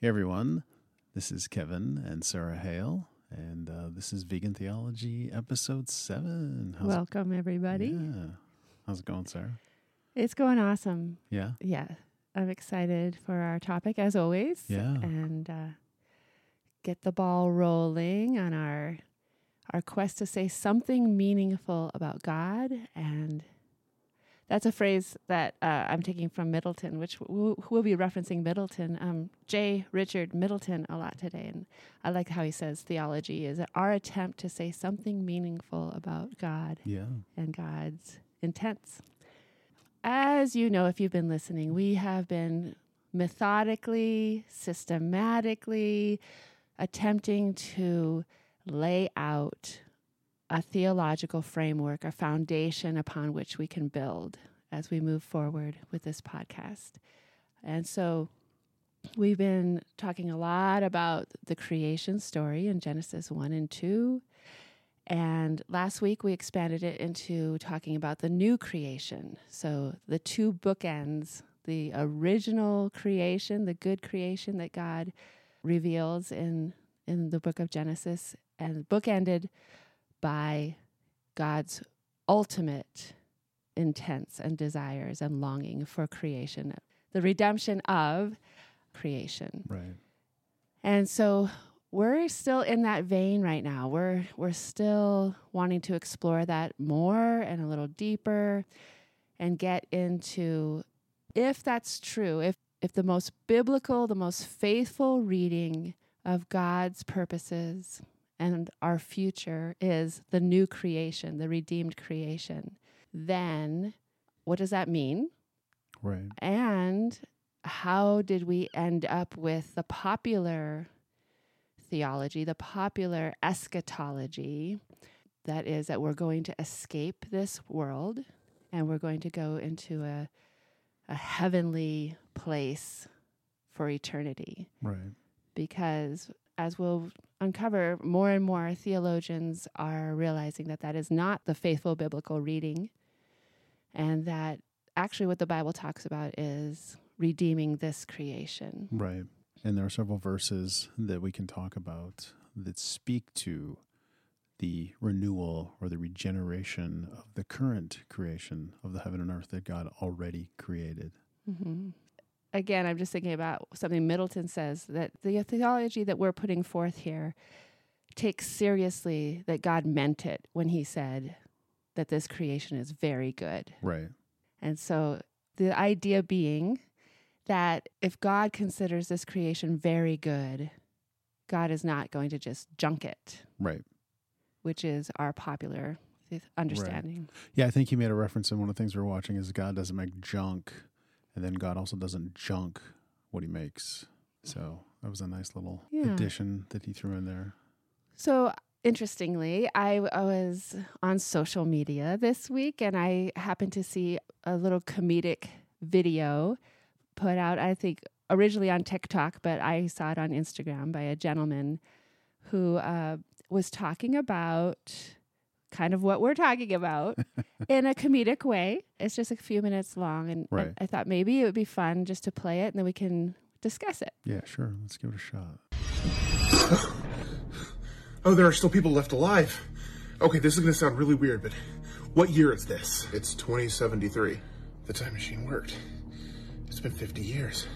Hey everyone, this is Kevin and Sarah Hale, and this is Vegan Theology, Episode 7. Welcome, everybody. Yeah. How's it going, Sarah? It's going awesome. Yeah? Yeah. I'm excited for our topic, as always. Yeah. And get the ball rolling on our quest to say something meaningful about God. And that's a phrase that I'm taking from Middleton, which we'll be referencing Middleton, J. Richard Middleton, a lot today. And I like how he says theology is our attempt to say something meaningful about God and God's intents. As you know, if you've been listening, we have been methodically, systematically attempting to lay out a theological framework, a foundation upon which we can build as we move forward with this podcast. And so we've been talking a lot about the creation story in Genesis 1 and 2. And last week we expanded it into talking about the new creation. So the two bookends, the original creation, the good creation that God reveals in the book of Genesis, and bookended by God's ultimate intents and desires and longing for creation, the redemption of creation. Right. And so we're still in that vein right now. We're still wanting to explore that more and a little deeper and get into if that's true, if the most biblical, the most faithful reading of God's purposes and our future is the new creation, the redeemed creation, then what does that mean? Right. And how did we end up with the popular theology, the popular eschatology, that is that we're going to escape this world and we're going to go into a heavenly place for eternity? Right. Because as we'll uncover, more and more theologians are realizing that that is not the faithful biblical reading, and that actually what the Bible talks about is redeeming this creation. Right. And there are several verses that we can talk about that speak to the renewal or the regeneration of the current creation of the heaven and earth that God already created. Mm-hmm. Again, I'm just thinking about something Middleton says, that the theology that we're putting forth here takes seriously that God meant it when he said that this creation is very good. Right. And so the idea being that if God considers this creation very good, God is not going to just junk it. Right. Which is our popular understanding. Right. Yeah, I think he made a reference, and one of the things we're watching is God doesn't make junk. And then God also doesn't junk what he makes. So that was a nice little addition that he threw in there. So interestingly, I was on social media this week, and I happened to see a little comedic video put out, I think, originally on TikTok, but I saw it on Instagram by a gentleman who was talking about kind of what we're talking about in a comedic way. It's just a few minutes long, and right. I thought maybe it would be fun just to play it, and then we can discuss it. Yeah, sure. Let's give it a shot. Oh, there are still people left alive. Okay, this is going to sound really weird, but what year is this? It's 2073. The time machine worked. It's been 50 years.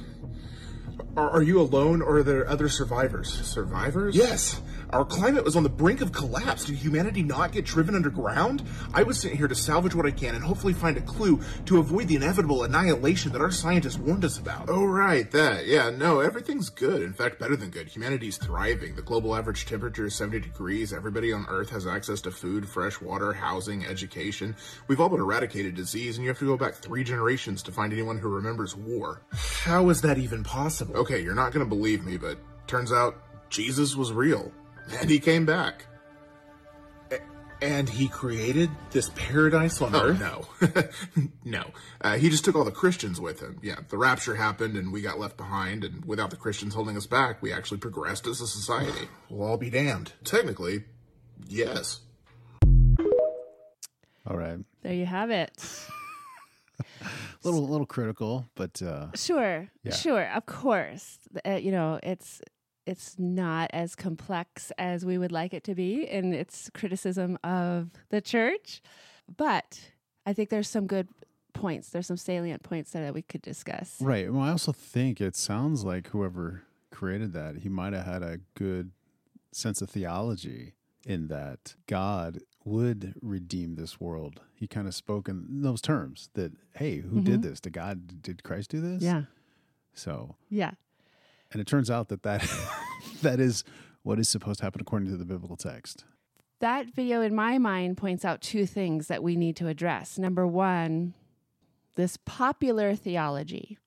Are you alone, or are there other survivors? Survivors? Yes. Our climate was on the brink of collapse. Did humanity not get driven underground? I was sent here to salvage what I can and hopefully find a clue to avoid the inevitable annihilation that our scientists warned us about. Oh, right, that. Yeah, no, everything's good. In fact, better than good. Humanity's thriving. The global average temperature is 70 degrees. Everybody on Earth has access to food, fresh water, housing, education. We've all but eradicated disease, and you have to go back 3 generations to find anyone who remembers war. How is that even possible? Okay, you're not going to believe me, but turns out Jesus was real. And he came back. And he created this paradise on Earth? No. No. He just took all the Christians with him. Yeah, the rapture happened and we got left behind. And without the Christians holding us back, we actually progressed as a society. We'll all be damned. Technically, yes. All right. There you have it. little critical, but sure, of course, it's not as complex as we would like it to be in its criticism of the church, but I think there's some good points. There's some salient points there that we could discuss. Right. Well, I also think it sounds like whoever created that, he might have had a good sense of theology in that God would redeem this world. He kind of spoke in those terms that, hey, who did this? Did Christ do this? Yeah. So. Yeah. And it turns out that is what is supposed to happen according to the biblical text. That video, in my mind, points out two things that we need to address. Number one, this popular theology,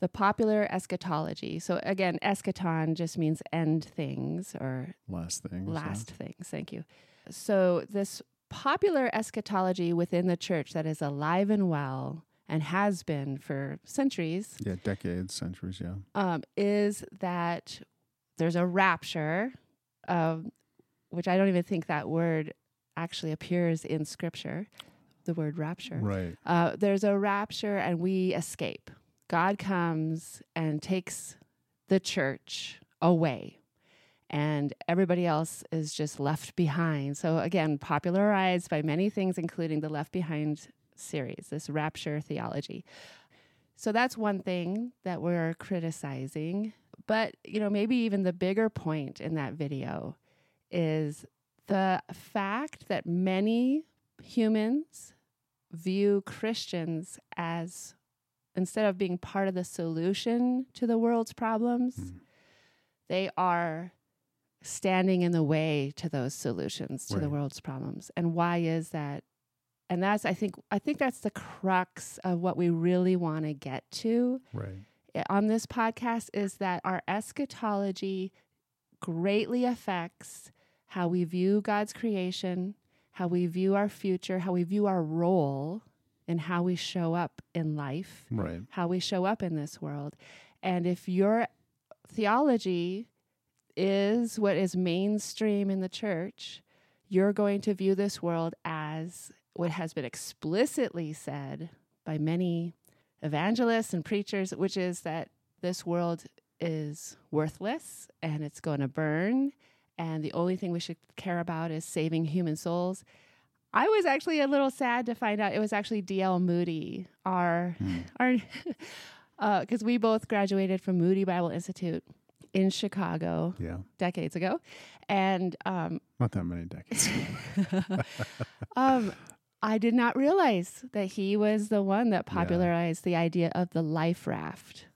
the popular eschatology. So again, eschaton just means end things or... Last things, thank you. So this popular eschatology within the church that is alive and well and has been for centuries... Yeah, decades, centuries, yeah. Is that there's a rapture of... which I don't even think that word actually appears in Scripture, the word rapture. Right. There's a rapture and we escape. God comes and takes the church away, and everybody else is just left behind. So again, popularized by many things, including the Left Behind series, this rapture theology. So that's one thing that we're criticizing. But, maybe even the bigger point in that video is the fact that many humans view Christians as, instead of being part of the solution to the world's problems, they are standing in the way to those solutions, to the world's problems. And why is that? And that's, I think that's the crux of what we really want to get to on this podcast, is that our eschatology greatly affects how we view God's creation, how we view our future, how we view our role, and how we show up in life, how we show up in this world. And if your theology is what is mainstream in the church, you're going to view this world as what has been explicitly said by many evangelists and preachers, which is that this world is worthless and it's going to burn, and the only thing we should care about is saving human souls. I was actually a little sad to find out it was actually D.L. Moody, because we both graduated from Moody Bible Institute in Chicago decades ago. And not that many decades. I did not realize that he was the one that popularized the idea of the life raft,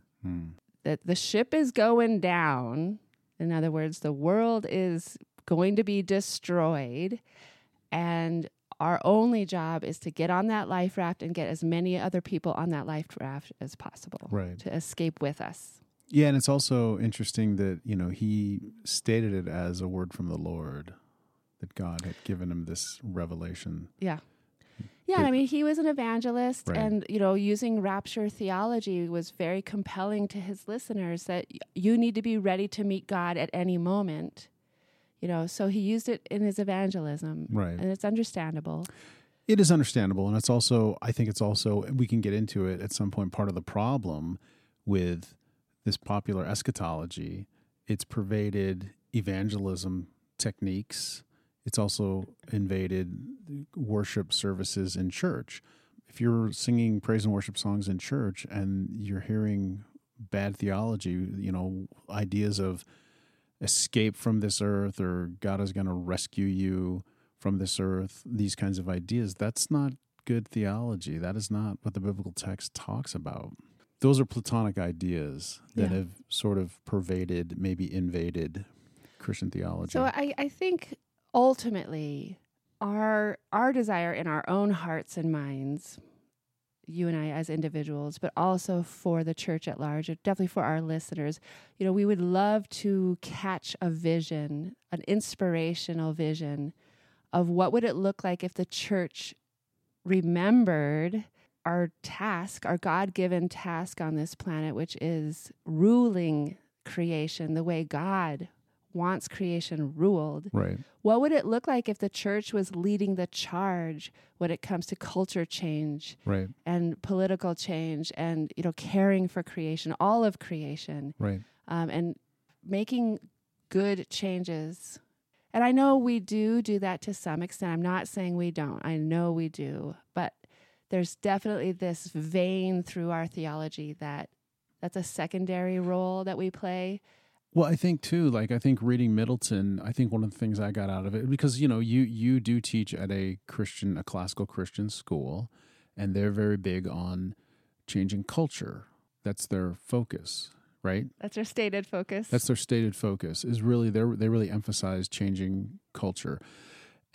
that the ship is going down. In other words, the world is going to be destroyed, and our only job is to get on that life raft and get as many other people on that life raft as possible to escape with us. Yeah, and it's also interesting that, he stated it as a word from the Lord, that God had given him this revelation. Yeah. Yeah, he was an evangelist, and, using rapture theology was very compelling to his listeners, that you need to be ready to meet God at any moment, so he used it in his evangelism, and it's understandable. It is understandable, and it's also, we can get into it at some point, part of the problem with this popular eschatology. It's pervaded evangelism techniques. It's also invaded worship services in church. If you're singing praise and worship songs in church and you're hearing bad theology, ideas of escape from this earth or God is going to rescue you from this earth, these kinds of ideas, that's not good theology. That is not what the biblical text talks about. Those are Platonic ideas that have sort of pervaded, maybe invaded Christian theology. So I think... ultimately, our desire in our own hearts and minds, you and I as individuals, but also for the church at large, definitely for our listeners, we would love to catch a vision, an inspirational vision of what would it look like if the church remembered our task, our God-given task on this planet, which is ruling creation the way God wants creation ruled. Right. What would it look like if the church was leading the charge when it comes to culture change right. and political change and, you know, caring for creation, all of creation, right. And making good changes? And I know we do that to some extent. I'm not saying we don't. I know we do. But there's definitely this vein through our theology that's a secondary role that we play. Well, I think too, I think reading Middleton, I think one of the things I got out of it, because, you know, you do teach at a classical Christian school, and they're very big on changing culture. That's their focus, right? That's their stated focus. Is really, they really emphasize changing culture.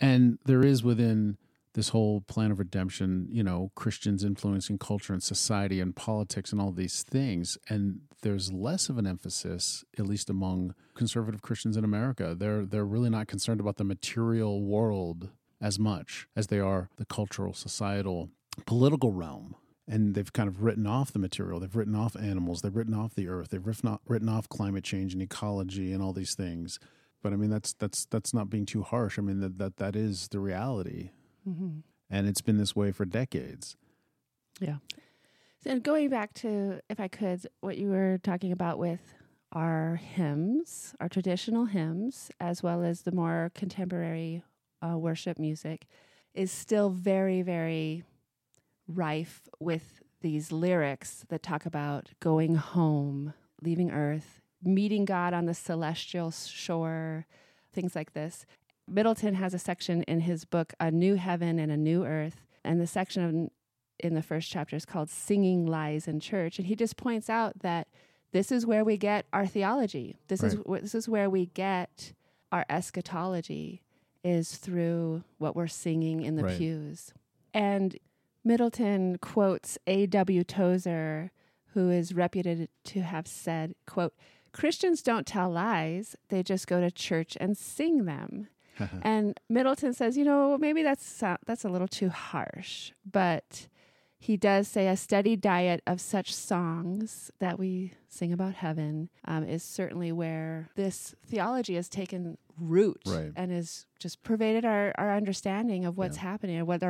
And there is within this whole plan of redemption, you know, Christians influencing culture and society and politics and all these things. And there's less of an emphasis, at least among conservative Christians in America. They're really not concerned about the material world as much as they are the cultural, societal, political realm. And they've kind of written off the material. They've written off animals. They've written off the earth. They've written off climate change and ecology and all these things. But I mean, that's not being too harsh. I mean, that is the reality. Mm-hmm. And it's been this way for decades. Yeah. So going back to, if I could, what you were talking about with our hymns, our traditional hymns, as well as the more contemporary worship music, is still very, very rife with these lyrics that talk about going home, leaving earth, meeting God on the celestial shore, things like this. Middleton has a section in his book, A New Heaven and a New Earth, and the section in the first chapter is called Singing Lies in Church, and he just points out that this is where we get our theology. This is where we get our eschatology, is through what we're singing in the right. pews. And Middleton quotes A.W. Tozer, who is reputed to have said, quote, "Christians don't tell lies, they just go to church and sing them." And Middleton says, you know, maybe that's a little too harsh, but he does say a steady diet of such songs that we sing about heaven is certainly where this theology has taken root right. and has just pervaded our understanding of what's yeah. happening and what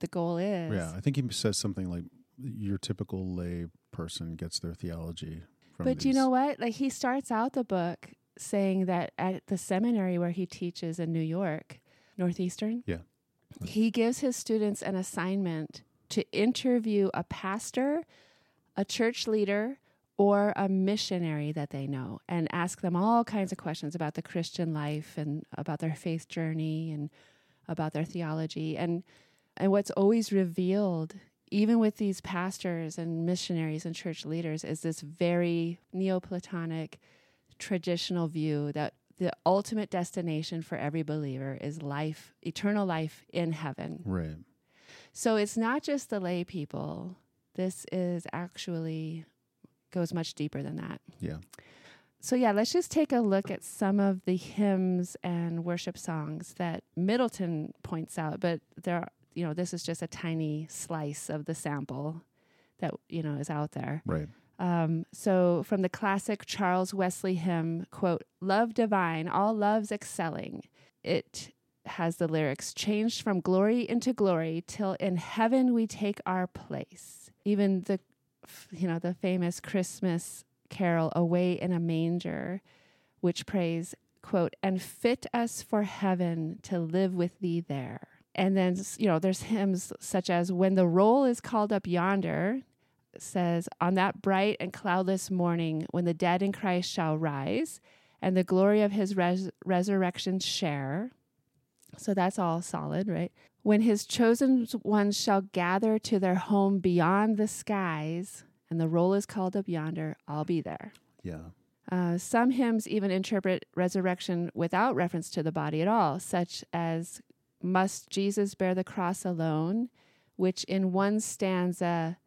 the goal is. Yeah, I think he says something like your typical lay person gets their theology from But these. You know what? Like, he starts out the book saying that at the seminary where he teaches in New York, Northeastern, yeah, he gives his students an assignment to interview a pastor, a church leader, or a missionary that they know, and ask them all kinds of questions about the Christian life and about their faith journey and about their theology. And what's always revealed, even with these pastors and missionaries and church leaders, is this very Neoplatonic traditional view that the ultimate destination for every believer is life, eternal life in heaven. Right. So it's not just the lay people. This is actually goes much deeper than that. Yeah. So yeah, let's just take a look at some of the hymns and worship songs that Middleton points out, but there, you know, this is just a tiny slice of the sample that, you know, is out there. Right. So from the classic Charles Wesley hymn, quote, "Love divine, all loves excelling." It has the lyrics, "Changed from glory into glory till in heaven we take our place." Even the, you know, the famous Christmas carol, "Away in a Manger," which prays, quote, "And fit us for heaven to live with thee there." And then, you know, there's hymns such as "When the Roll is Called Up Yonder," says, "On that bright and cloudless morning when the dead in Christ shall rise and the glory of his resurrection share." So that's all solid, right? "When his chosen ones shall gather to their home beyond the skies and the roll is called up yonder, I'll be there." Yeah. Some hymns even interpret resurrection without reference to the body at all, such as "Must Jesus Bear the Cross Alone," which in one stanza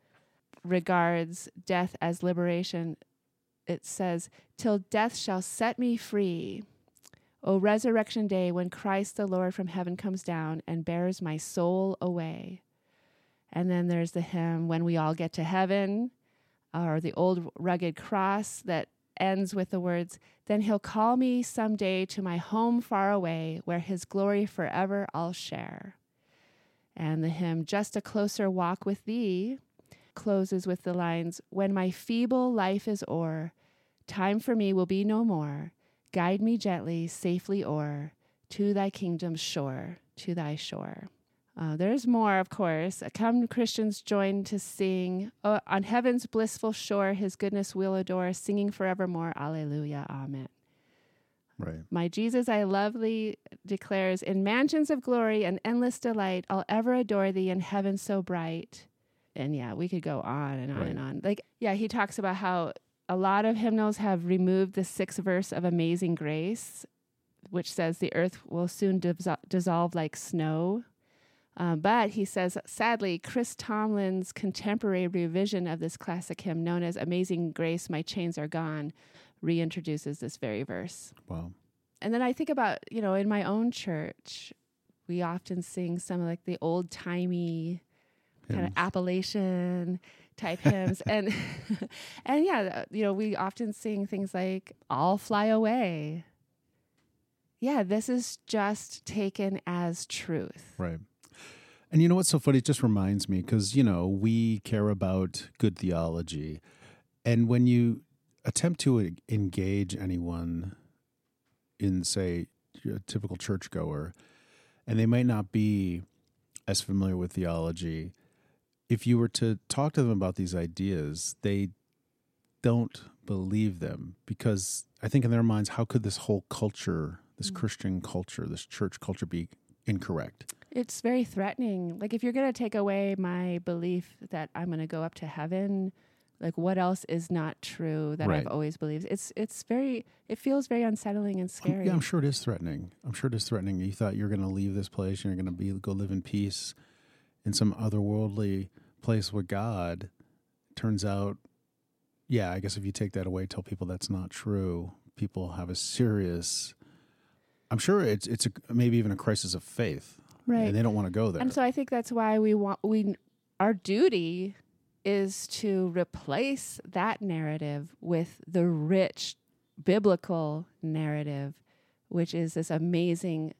regards death as liberation. It says, "Till death shall set me free. O resurrection day when Christ the Lord from heaven comes down and bears my soul away." And then there's the hymn, "When We All Get to Heaven," or "The Old Rugged Cross," that ends with the words, "Then he'll call me someday to my home far away, where his glory forever I'll share." And the hymn, "Just a Closer Walk with Thee," closes with the lines, "When my feeble life is o'er, time for me will be no more. Guide me gently, safely o'er, to thy kingdom's shore, to thy shore." There's more, of course. Come, Christians, join to sing. Oh, on heaven's blissful shore, his goodness we'll adore, singing forevermore, alleluia, amen. Right. My Jesus I love thee declares, in mansions of glory and endless delight, I'll ever adore thee in heaven so bright. And yeah, we could go on and on and on. Like, yeah, he talks about how a lot of hymnals have removed the sixth verse of Amazing Grace, which says the earth will soon dissolve like snow. But he says, sadly, Chris Tomlin's contemporary revision of this classic hymn, known as Amazing Grace, My Chains Are Gone, reintroduces this very verse. Wow. And then I think about, you know, in my own church, we often sing some of like the old-timey kind of Appalachian type hymns. And yeah, you know, we often sing things like, "I'll Fly Away." Yeah, this is just taken as truth. Right. And you know what's so funny? It just reminds me, because, you know, we care about good theology. And when you attempt to engage anyone in, say, a typical churchgoer, and they might not be as familiar with theology, if you were to talk to them about these ideas, they don't believe them. Because I think in their minds, how could this whole culture, this Christian culture, this church culture be incorrect? It's very threatening. Like, if you're going to take away my belief that I'm going to go up to heaven, like, what else is not true that I've always believed? It feels very unsettling and scary. Yeah, I'm sure it is threatening. You thought you were going to leave this place and you're going to go live in peace in some otherworldly place with God. Turns out, yeah, I guess if you take that away, tell people that's not true, people have a serious, I'm sure it's maybe even a crisis of faith. Right. And they don't want to go there. And so I think that's why our duty is to replace that narrative with the rich biblical narrative, which is this amazing,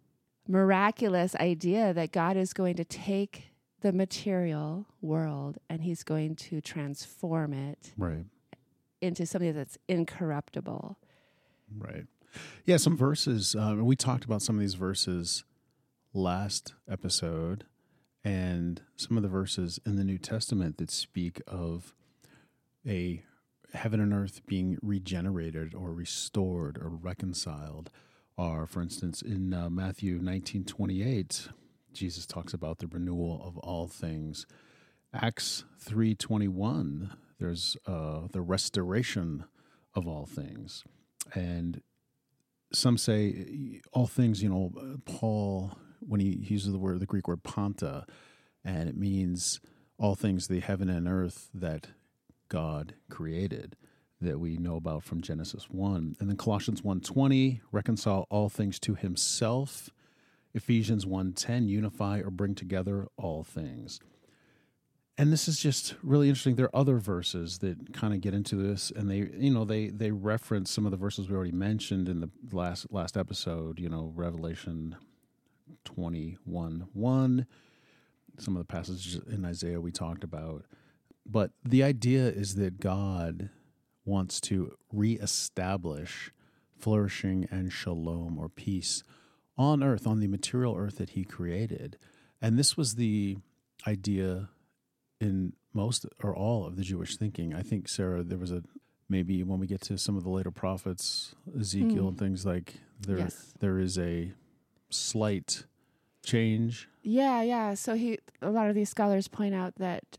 miraculous idea that God is going to take the material world and he's going to transform it into something that's incorruptible. Right. Yeah, some verses, we talked about some of these verses last episode, and some of the verses in the New Testament that speak of a heaven and earth being regenerated or restored or reconciled are, for instance, in Matthew 19:28, Jesus talks about the renewal of all things. Acts 3:21, there's the restoration of all things. And some say all things, you know, Paul, when he uses the Greek word panta, and it means all things, the heaven and earth that God created, that we know about from Genesis 1. And then Colossians 1:20, reconcile all things to himself. Ephesians 1:10, unify or bring together all things. And this is just really interesting. There are other verses that kind of get into this, and they reference some of the verses we already mentioned in the last episode, you know, Revelation 21:1, some of the passages in Isaiah we talked about. But the idea is that God wants to reestablish flourishing and shalom, or peace, on earth, on the material earth that he created. And this was the idea in most or all of the Jewish thinking. I think, Sarah, there was maybe when we get to some of the later prophets, Ezekiel and things like, there is a slight change. Yeah. So a lot of these scholars point out that,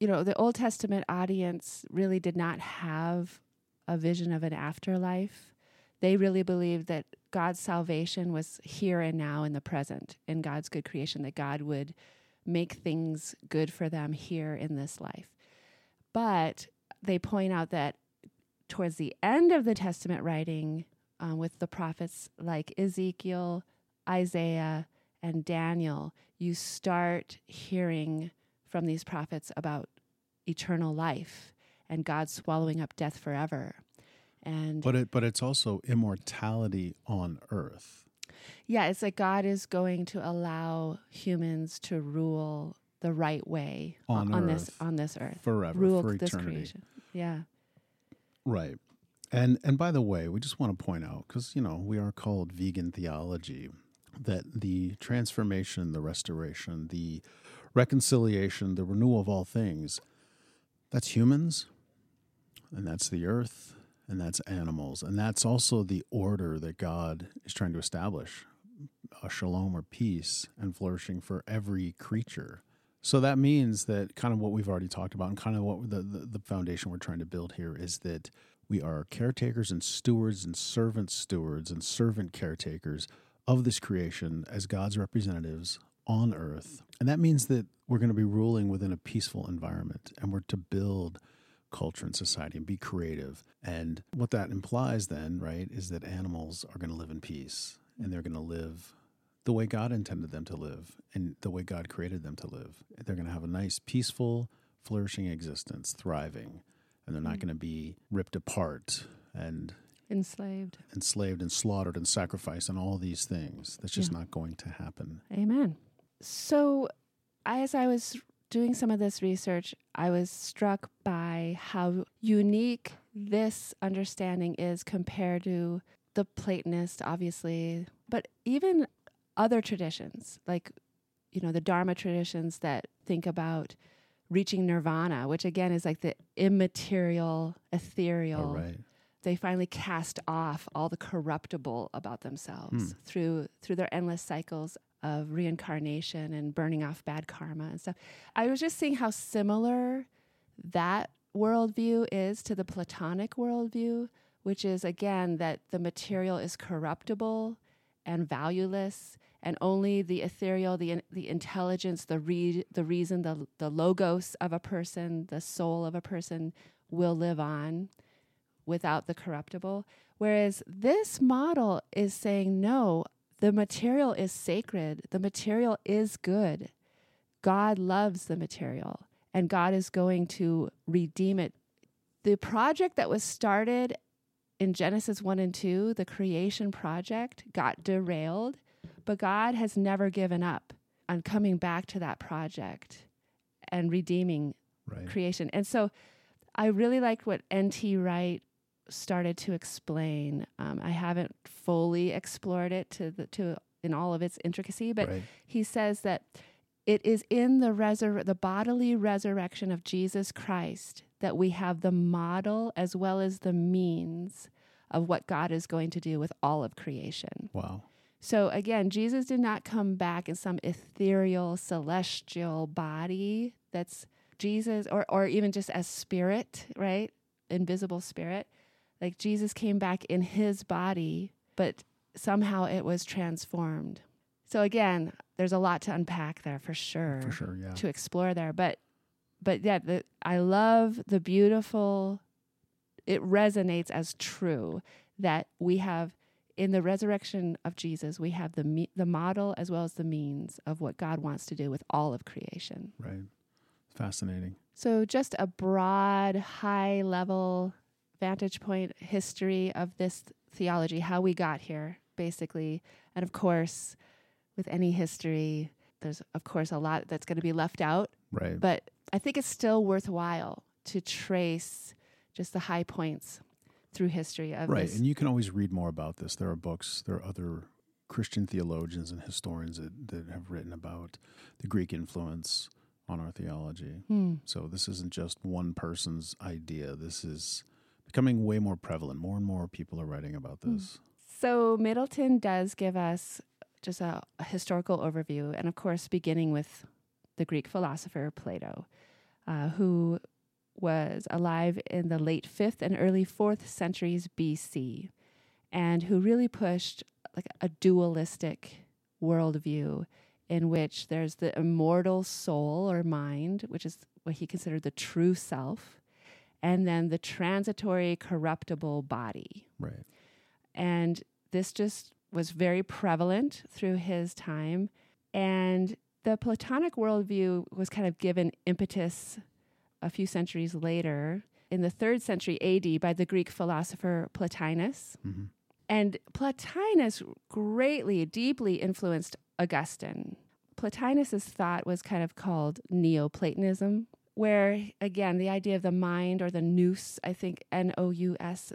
you know, the Old Testament audience really did not have a vision of an afterlife. They really believed that God's salvation was here and now in the present, in God's good creation, that God would make things good for them here in this life. But they point out that towards the end of the Testament writing, with the prophets like Ezekiel, Isaiah, and Daniel, you start hearing from these prophets about eternal life and God swallowing up death forever. And but it's also immortality on earth. Yeah, it's like God is going to allow humans to rule the right way on this earth forever, rule for eternity. This creation. Yeah, right. And by the way, we just want to point out, because you know we are called vegan theology, that the transformation, the restoration, the reconciliation, the renewal of all things, that's humans, and that's the earth, and that's animals, and that's also the order that God is trying to establish, a shalom or peace and flourishing for every creature. So that means that kind of what we've already talked about and kind of what the foundation we're trying to build here is that we are caretakers and stewards and servant caretakers of this creation as God's representatives on earth. And that means that we're going to be ruling within a peaceful environment, and we're to build culture and society and be creative. And what that implies then, right, is that animals are going to live in peace, and they're going to live the way God intended them to live and the way God created them to live. They're going to have a nice, peaceful, flourishing existence, thriving, and they're not going to be ripped apart and enslaved and slaughtered and sacrificed and all these things. That's just not going to happen. Amen. So as I was doing some of this research, I was struck by how unique this understanding is compared to the Platonist, obviously, but even other traditions, like, you know, the Dharma traditions that think about reaching nirvana, which again is like the immaterial, ethereal. Right. They finally cast off all the corruptible about themselves through their endless cycles of reincarnation and burning off bad karma and stuff. I was just seeing how similar that worldview is to the Platonic worldview, which is, again, that the material is corruptible and valueless, and only the ethereal, the intelligence, the reason, the logos of a person, the soul of a person will live on without the corruptible. Whereas this model is saying, no, the material is sacred. The material is good. God loves the material, and God is going to redeem it. The project that was started in Genesis 1 and 2, the creation project, got derailed, but God has never given up on coming back to that project and redeeming creation. And so I really liked what N.T. Wright started to explain. I haven't fully explored it in all of its intricacy, but he says that it is in the bodily resurrection of Jesus Christ that we have the model as well as the means of what God is going to do with all of creation. Wow. So again, Jesus did not come back in some ethereal, celestial body that's Jesus, or even just as spirit, right? Invisible spirit. Like Jesus came back in his body, but somehow it was transformed. So again, there's a lot to unpack there for sure. For sure, yeah. To explore there. But yeah, I love the beautiful, it resonates as true that we have, in the resurrection of Jesus, we have the model as well as the means of what God wants to do with all of creation. Right. Fascinating. So just a broad, high-level vantage point history of this theology, how we got here, basically. And of course, with any history, there's, of course, a lot that's going to be left out. Right. But I think it's still worthwhile to trace just the high points through history of this. Right, and you can always read more about this. There are books, there are other Christian theologians and historians that have written about the Greek influence on our theology. So this isn't just one person's idea. This is becoming way more prevalent. More and more people are writing about this. So Middleton does give us just a historical overview, and of course beginning with the Greek philosopher Plato, who was alive in the late 5th and early 4th centuries BC, and who really pushed like a dualistic worldview in which there's the immortal soul or mind, which is what he considered the true self, and then the transitory, corruptible body. Right. And this just was very prevalent through his time. And the Platonic worldview was kind of given impetus a few centuries later in the 3rd century AD by the Greek philosopher Plotinus. Mm-hmm. And Plotinus greatly, deeply influenced Augustine. Plotinus's thought was kind of called Neoplatonism, where, again, the idea of the mind or the nous, I think N-O-U-S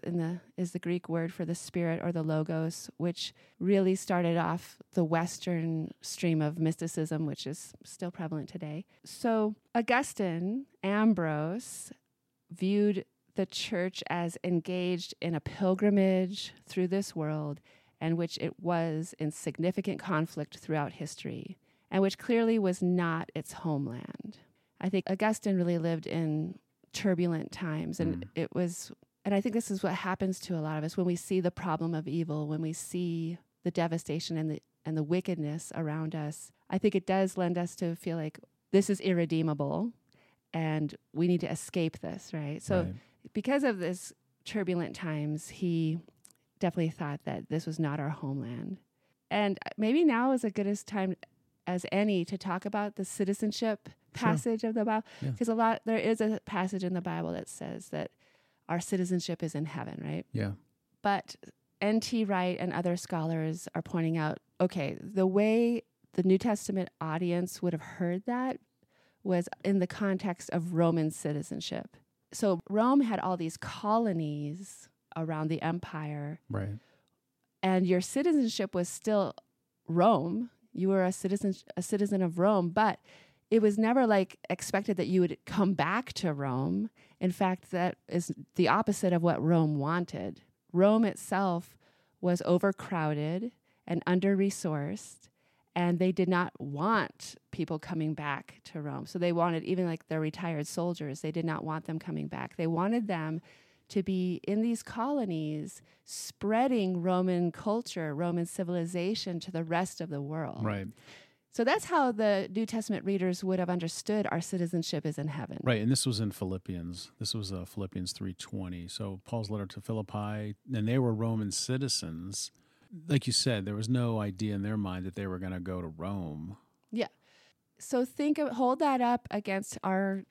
is the Greek word for the spirit or the logos, which really started off the Western stream of mysticism, which is still prevalent today. So Augustine, Ambrose, viewed the church as engaged in a pilgrimage through this world, and which it was in significant conflict throughout history, and which clearly was not its homeland. I think Augustine really lived in turbulent times, and it was, and I think this is what happens to a lot of us when we see the problem of evil, when we see the devastation and the wickedness around us. I think it does lend us to feel like this is irredeemable, and we need to escape this, right? So because of this turbulent times, he definitely thought that this was not our homeland. And maybe now is as good as time as any to talk about the citizenship passage of the Bible, because there is a passage in the Bible that says that our citizenship is in heaven, right? Yeah. But N.T. Wright and other scholars are pointing out, okay, the way the New Testament audience would have heard that was in the context of Roman citizenship. So Rome had all these colonies around the empire. Right. And your citizenship was still Rome. You were a citizen of Rome, but it was never like expected that you would come back to Rome. In fact, that is the opposite of what Rome wanted. Rome itself was overcrowded and under-resourced, and they did not want people coming back to Rome. So they wanted, even like their retired soldiers, they did not want them coming back. They wanted them to be in these colonies spreading Roman culture, Roman civilization to the rest of the world. Right. So that's how the New Testament readers would have understood our citizenship is in heaven. Right, and this was in Philippians. This was Philippians 3:20. So Paul's letter to Philippi, and they were Roman citizens. Like you said, there was no idea in their mind that they were going to go to Rome. Yeah. So hold that up against our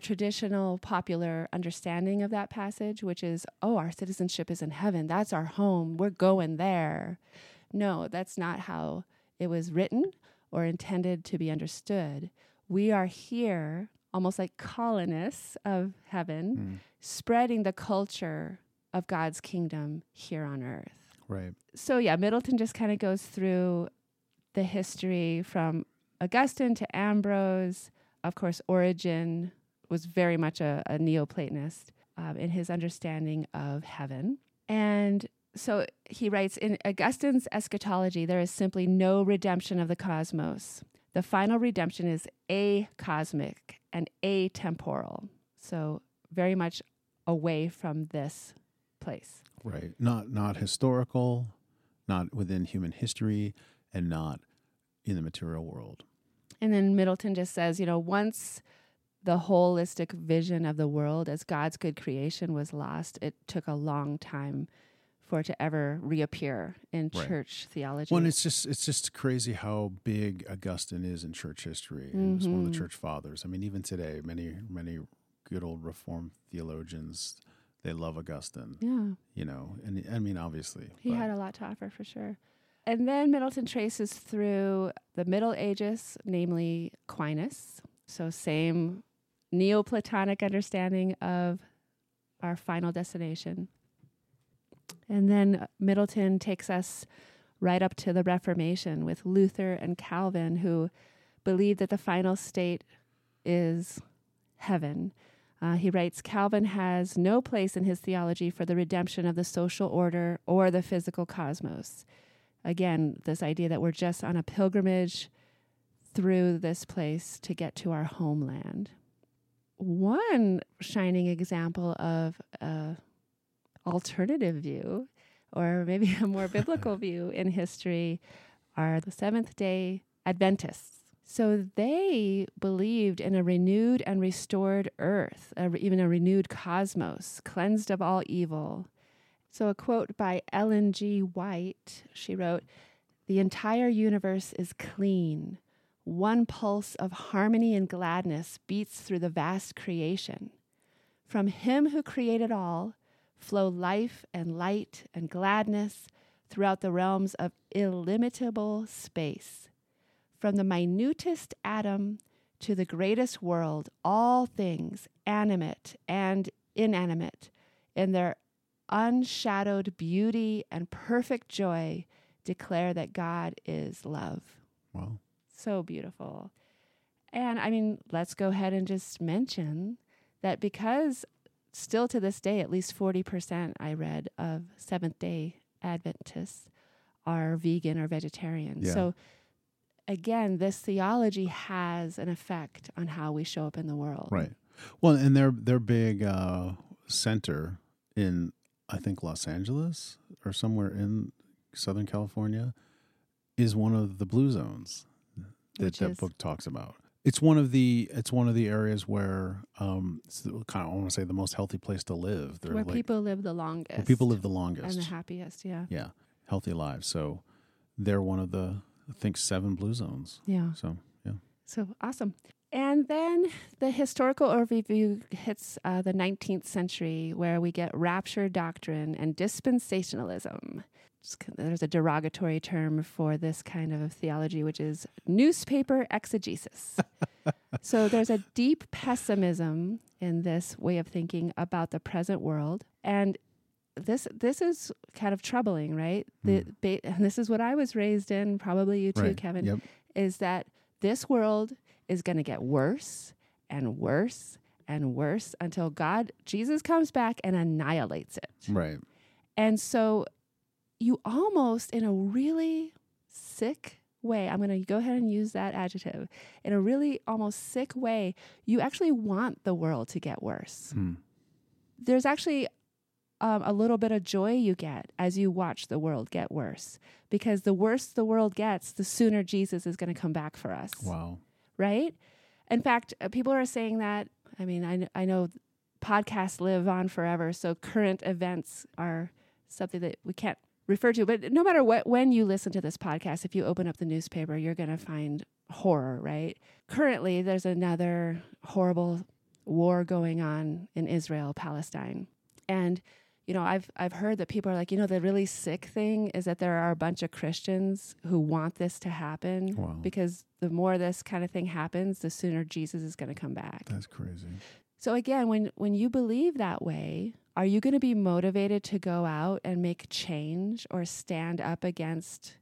traditional popular understanding of that passage, which is, oh, our citizenship is in heaven. That's our home. We're going there. No, that's not how it was written or intended to be understood. We are here, almost like colonists of heaven, spreading the culture of God's kingdom here on earth. Right. So yeah, Middleton just kind of goes through the history from Augustine to Ambrose. Of course, Origen was very much a Neoplatonist in his understanding of heaven. And so he writes, in Augustine's eschatology, there is simply no redemption of the cosmos. The final redemption is acosmic and atemporal. So very much away from this place. Right. Not historical, not within human history, and not in the material world. And then Middleton just says, once the holistic vision of the world as God's good creation was lost, it took a long time for it to ever reappear in church theology. Well, it's just crazy how big Augustine is in church history. Mm-hmm. And he was one of the church fathers. I mean, even today, many good old Reformed theologians, they love Augustine. Yeah. And I mean, obviously. He had a lot to offer for sure. And then Middleton traces through the Middle Ages, namely Aquinas. So same Neoplatonic understanding of our final destination. And then Middleton takes us right up to the Reformation with Luther and Calvin, who believed that the final state is heaven. He writes, Calvin has no place in his theology for the redemption of the social order or the physical cosmos. Again, this idea that we're just on a pilgrimage through this place to get to our homeland. One shining example of alternative view, or maybe a more biblical view in history, are the Seventh Day Adventists. So they believed in a renewed and restored earth, even a renewed cosmos, cleansed of all evil. So a quote by Ellen G. White, she wrote, "The entire universe is clean. One pulse of harmony and gladness beats through the vast creation. From him who created all flow life and light and gladness throughout the realms of illimitable space. From the minutest atom to the greatest world, all things, animate and inanimate, in their unshadowed beauty and perfect joy, declare that God is love. Wow. So beautiful. And I mean, let's go ahead and just mention that because still to this day, at least 40%, I read, of Seventh Day Adventists are vegan or vegetarian. Yeah. So again, this theology has an effect on how we show up in the world. Right. Well, and their big center in, I think, Los Angeles or somewhere in Southern California is one of the blue zones that book talks about. It's one of the areas where it's kind of, I want to say, the most healthy place to live. Where people live the longest. Where people live the longest. And the happiest, yeah. Yeah, healthy lives. So they're one of the, I think, 7 blue zones. Yeah. So, yeah. So, awesome. And then the historical overview hits the 19th century, where we get rapture doctrine and dispensationalism. There's a derogatory term for this kind of theology, which is newspaper exegesis. So there's a deep pessimism in this way of thinking about the present world. And this is kind of troubling, right? And this is what I was raised in, probably you too, right, Kevin, yep, is that this world is going to get worse and worse and worse until Jesus comes back and annihilates it. Right. And so you almost, in a really sick way, I'm going to go ahead and use that adjective, in a really almost sick way, you actually want the world to get worse. Hmm. There's actually a little bit of joy you get as you watch the world get worse, because the worse the world gets, the sooner Jesus is going to come back for us. Wow. Right? In fact, people are saying that, I mean, I know podcasts live on forever, so current events are something that we can't refer to, but no matter what, when you listen to this podcast, if you open up the newspaper, you're going to find horror, right? Currently, there's another horrible war going on in Israel, Palestine. And, you know, I've heard that people are like, you know, the really sick thing is that there are a bunch of Christians who want this to happen. Wow. Because the more this kind of thing happens, the sooner Jesus is going to come back. That's crazy. So again, when you believe that way, are you going to be motivated to go out and make change or stand up against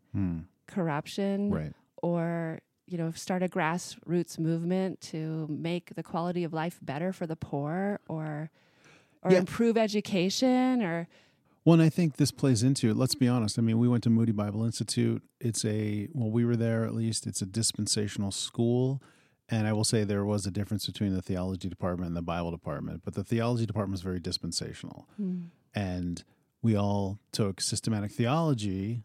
corruption, right, or, you know, start a grassroots movement to make the quality of life better for the poor or yeah, improve education or... Well, and I think this plays into it. Let's be honest. I mean, we went to Moody Bible Institute. We were there at least. It's a dispensational school. And I will say there was a difference between the theology department and the Bible department, but the theology department was very dispensational. Mm. And we all took systematic theology,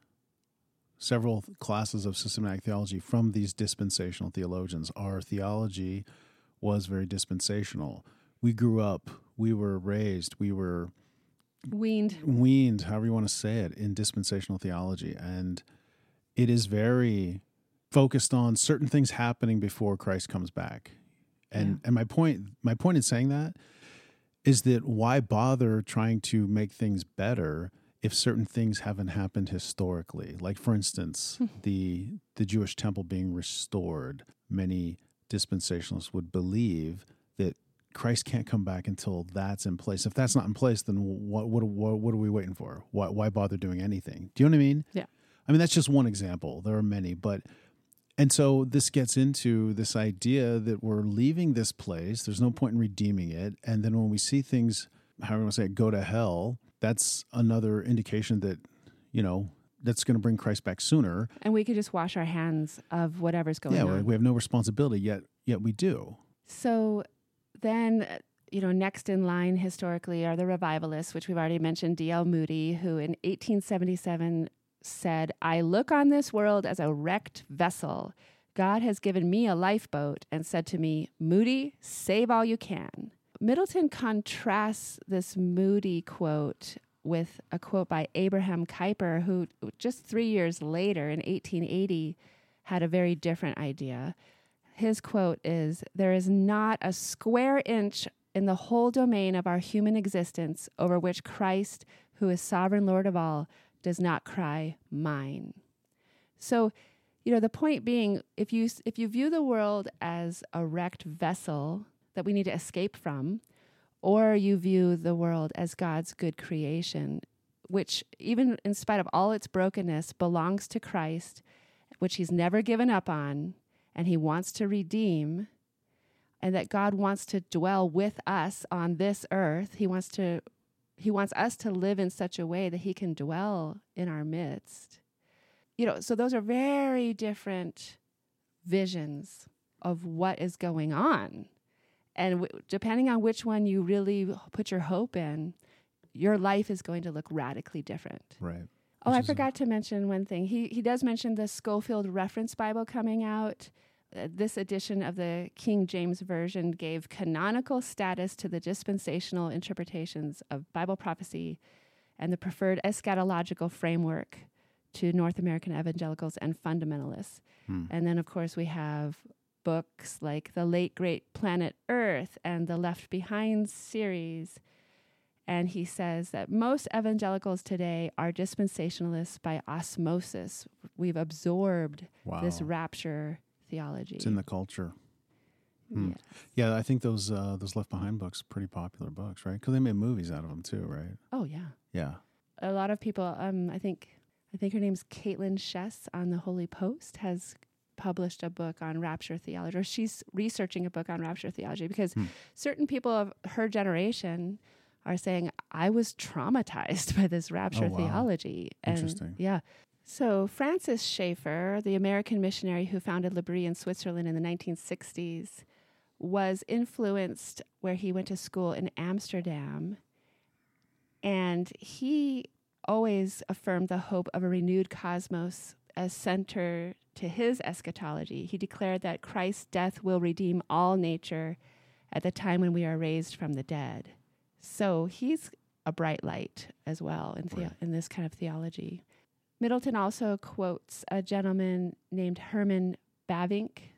several classes of systematic theology from these dispensational theologians. Our theology was very dispensational. We grew up, we were raised, we were... Weaned, however you want to say it, in dispensational theology. And it is very... focused on certain things happening before Christ comes back. And yeah, and my point in saying that is that why bother trying to make things better if certain things haven't happened historically? Like, for instance, the Jewish temple being restored. Many dispensationalists would believe that Christ can't come back until that's in place. If that's not in place, then what are we waiting for? Why bother doing anything? Do you know what I mean? Yeah. I mean, that's just one example. There are many, but... And so this gets into this idea that we're leaving this place. There's no point in redeeming it. And then when we see things, however you want to say it, go to hell, that's another indication that, you know, that's going to bring Christ back sooner. And we could just wash our hands of whatever's going on. Yeah, we have no responsibility, yet we do. So then, you know, next in line historically are the revivalists, which we've already mentioned, D.L. Moody, who in 1877... said, "I look on this world as a wrecked vessel. God has given me a lifeboat and said to me, Moody, save all you can." Middleton contrasts this Moody quote with a quote by Abraham Kuyper, who just 3 years later in 1880 had a very different idea. His quote is, "There is not a square inch in the whole domain of our human existence over which Christ, who is sovereign Lord of all, does not cry, mine. So, you know, the point being, if you view the world as a wrecked vessel that we need to escape from, or you view the world as God's good creation, which, even in spite of all its brokenness, belongs to Christ, which he's never given up on, and he wants to redeem, and that God wants to dwell with us on this earth. He wants us to live in such a way that he can dwell in our midst. You know, so those are very different visions of what is going on. And depending on which one you really put your hope in, your life is going to look radically different. Right. Oh, I forgot to mention one thing. He does mention the Scofield Reference Bible coming out. This edition of the King James Version gave canonical status to the dispensational interpretations of Bible prophecy and the preferred eschatological framework to North American evangelicals and fundamentalists. And then, of course, we have books like the Late Great Planet Earth and the Left Behind series. And he says that most evangelicals today are dispensationalists by osmosis. We've absorbed this rapture theology. It's in the culture. Yes. Yeah, I think those Left Behind books are pretty popular books, right? Because they made movies out of them too, right? Oh, yeah. Yeah. A lot of people, I think her name's Caitlin Schess on the Holy Post has published a book on rapture theology, or she's researching a book on rapture theology, because certain people of her generation are saying, I was traumatized by this rapture theology. And interesting. Yeah. So Francis Schaeffer, the American missionary who founded Le Bris in Switzerland in the 1960s, was influenced where he went to school in Amsterdam. And he always affirmed the hope of a renewed cosmos as center to his eschatology. He declared that Christ's death will redeem all nature at the time when we are raised from the dead. So he's a bright light as well in this kind of theology. Middleton also quotes a gentleman named Herman Bavinck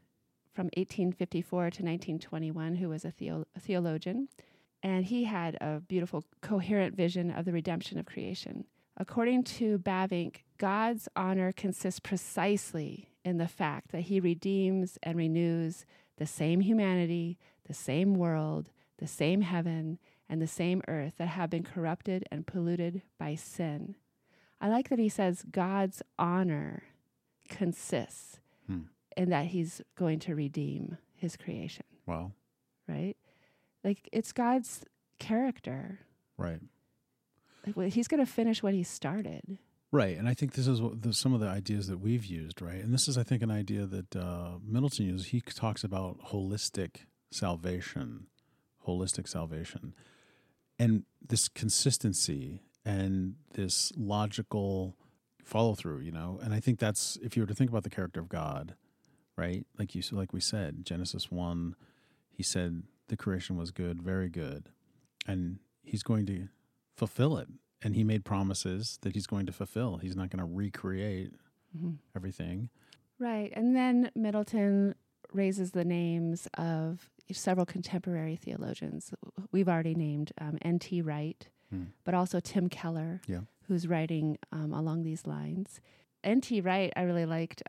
from 1854 to 1921, who was a theologian, and he had a beautiful, coherent vision of the redemption of creation. According to Bavinck, God's honor consists precisely in the fact that he redeems and renews the same humanity, the same world, the same heaven, and the same earth that have been corrupted and polluted by sin. I like that he says God's honor consists in that he's going to redeem his creation. Wow. Right? Like, it's God's character. Right. Like, well, he's going to finish what he started. Right, and I think this is some of the ideas that we've used, right? And this is, I think, an idea that Middleton uses. He talks about holistic salvation. And this consistency and this logical follow-through, you know? And I think that's, if you were to think about the character of God, right? Like we said, Genesis 1, he said the creation was good, very good. And he's going to fulfill it. And he made promises that he's going to fulfill. He's not going to recreate everything. Right. And then Middleton raises the names of several contemporary theologians. We've already named N.T. Wright, but also Tim Keller, who's writing along these lines. N.T. Wright, I really liked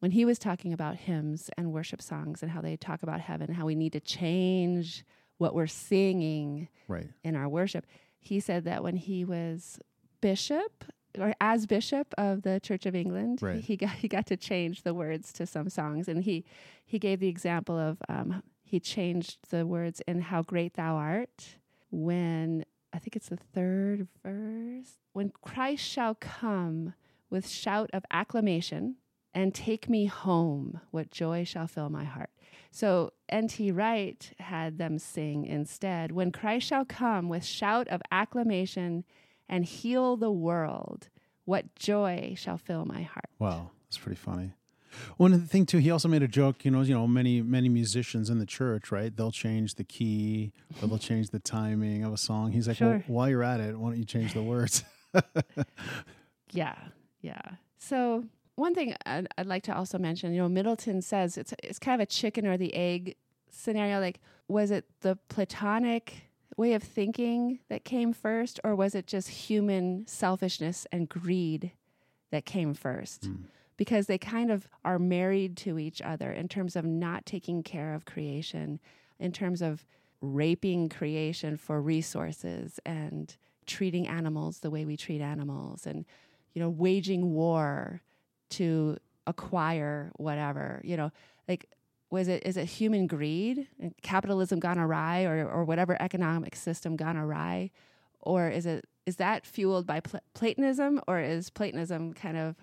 when he was talking about hymns and worship songs and how they talk about heaven, how we need to change what we're singing in our worship. He said that when he was bishop of the Church of England, he got to change the words to some songs, and he gave the example of he changed the words in "How Great Thou Art" when I think it's the third verse, when Christ shall come with shout of acclamation and take me home, what joy shall fill my heart. So N.T. Wright had them sing instead, when Christ shall come with shout of acclamation and heal the world, what joy shall fill my heart. Wow, that's pretty funny. One thing, too, he also made a joke, you know, many musicians in the church, right, they'll change the key or they'll change the timing of a song. He's like, well, while you're at it, why don't you change the words? Yeah. So one thing I'd like to also mention, you know, Middleton says it's kind of a chicken or the egg scenario, like, was it the Platonic way of thinking that came first, or was it just human selfishness and greed that came first? Mm. Because they kind of are married to each other in terms of not taking care of creation, in terms of raping creation for resources and treating animals the way we treat animals and, you know, waging war to acquire whatever, you know, like, is it human greed and capitalism gone awry, or whatever economic system gone awry? Or is that fueled by Platonism, or is Platonism kind of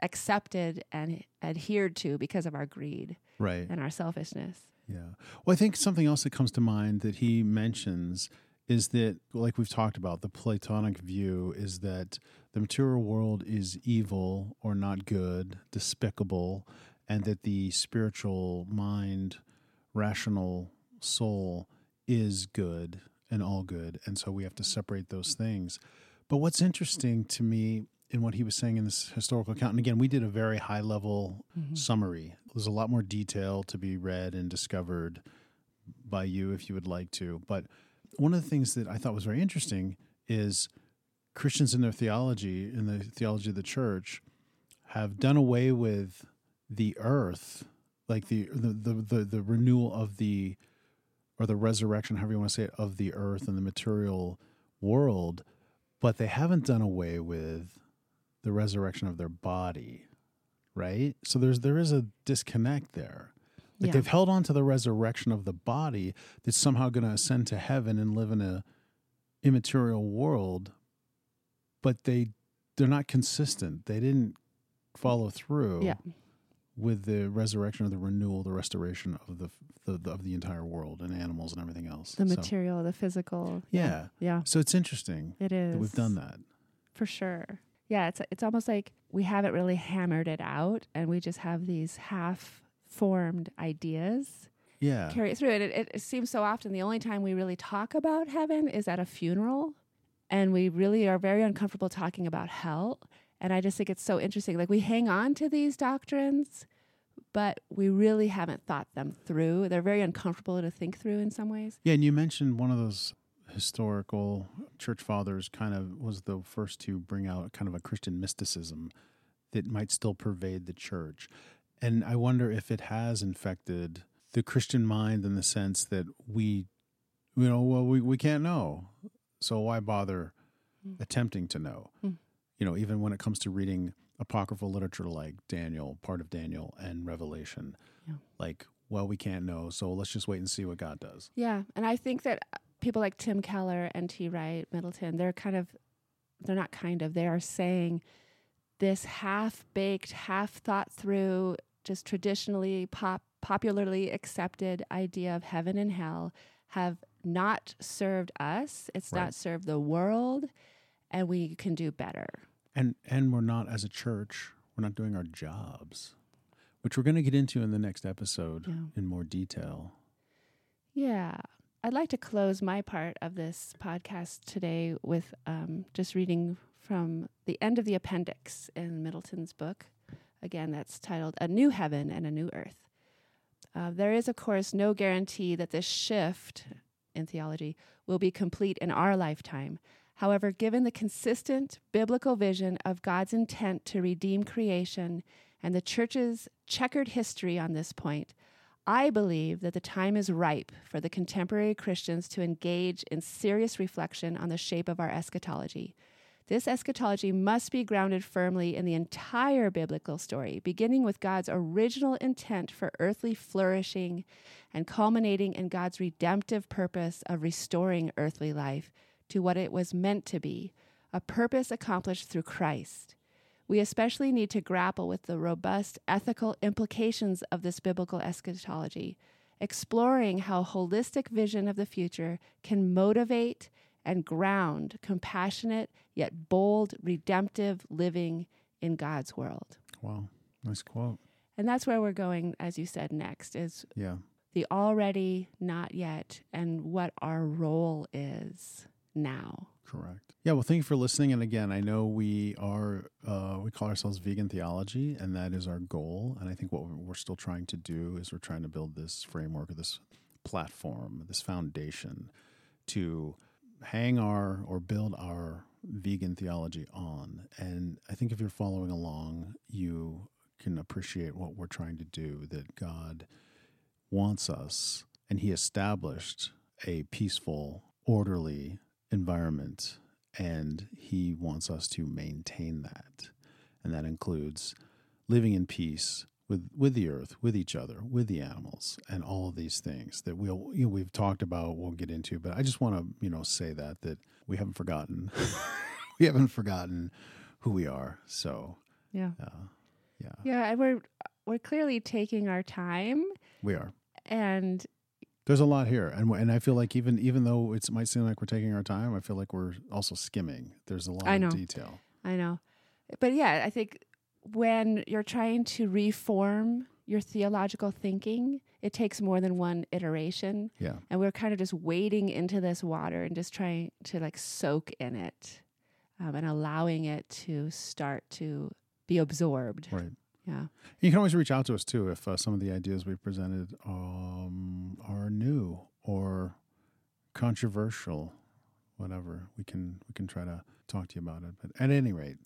accepted and adhered to because of our greed, right, and our selfishness? Yeah. Well, I think something else that comes to mind that he mentions is that, like we've talked about, the Platonic view is that the material world is evil or not good, despicable, and that the spiritual mind, rational soul is good and all good. And so we have to separate those things. But what's interesting to me in what he was saying in this historical account, and again, we did a very high-level summary. There's a lot more detail to be read and discovered by you if you would like to. But one of the things that I thought was very interesting is Christians in their theology, in the theology of the church, have done away with the earth, like the renewal of the, or the resurrection, however you want to say it, of the earth and the material world, but they haven't done away with the resurrection of their body, right? So there is a disconnect there. Like, yeah, they've held on to the resurrection of the body that's somehow going to ascend to heaven and live in a immaterial world, but they're not consistent. They didn't follow through with the resurrection or the renewal, the restoration of the entire world and animals and everything else. The material, the physical. Yeah. Yeah. So it's interesting. It is. That we've done that. For sure. Yeah, it's almost like we haven't really hammered it out, and we just have these half-formed ideas carry it through. And it seems so often the only time we really talk about heaven is at a funeral, and we really are very uncomfortable talking about hell. And I just think it's so interesting. Like, we hang on to these doctrines, but we really haven't thought them through. They're very uncomfortable to think through in some ways. Yeah, and you mentioned one of those historical church fathers kind of was the first to bring out kind of a Christian mysticism that might still pervade the church. And I wonder if it has infected the Christian mind in the sense that we can't know. So why bother attempting to know? You know, even when it comes to reading apocryphal literature like Daniel, part of Daniel and Revelation, like, well, we can't know, so let's just wait and see what God does. Yeah, and I think that people like Tim Keller, N.T. Wright, Middleton, they are saying this half-baked, half-thought-through, just traditionally popularly accepted idea of heaven and hell have not served us. It's not served the world, and we can do better. And we're not, as a church, we're not doing our jobs, which we're going to get into in the next episode in more detail. Yeah. I'd like to close my part of this podcast today with just reading from the end of the appendix in Middleton's book. Again, that's titled A New Heaven and a New Earth. There is, of course, no guarantee that this shift in theology will be complete in our lifetime. However, given the consistent biblical vision of God's intent to redeem creation and the church's checkered history on this point, I believe that the time is ripe for the contemporary Christians to engage in serious reflection on the shape of our eschatology. This eschatology must be grounded firmly in the entire biblical story, beginning with God's original intent for earthly flourishing and culminating in God's redemptive purpose of restoring earthly life to what it was meant to be, a purpose accomplished through Christ. We especially need to grapple with the robust ethical implications of this biblical eschatology, exploring how holistic vision of the future can motivate and ground compassionate yet bold, redemptive living in God's world. Wow, nice quote. And that's where we're going, as you said, next, is the already, not yet, and what our role is now. Correct. Yeah, well, thank you for listening. And again, I know we call ourselves Vegan Theology, and that is our goal. And I think what we're still trying to do is we're trying to build this framework, or this platform, this foundation to hang our or build our vegan theology on. And I think if you're following along, you can appreciate what we're trying to do, that God wants us, and he established a peaceful, orderly environment, and he wants us to maintain that. And that includes living in peace with the earth, with each other, with the animals, and all of these things that we've talked about, we'll get into. But I just want to say that we haven't forgotten. We haven't forgotten who we are. So yeah, and we're clearly taking our time. We are, and there's a lot here, and I feel like even though it might seem like we're taking our time, I feel like we're also skimming. There's a lot of detail. I know, but yeah, I think when you're trying to reform your theological thinking, it takes more than one iteration. Yeah. And we're kind of just wading into this water and just trying to soak in it, and allowing it to start to be absorbed. Right. Yeah. You can always reach out to us too if some of the ideas we presented are new or controversial, whatever. We can try to talk to you about it. But at any rate,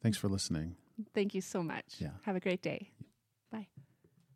thanks for listening. Thank you so much. Yeah. Have a great day.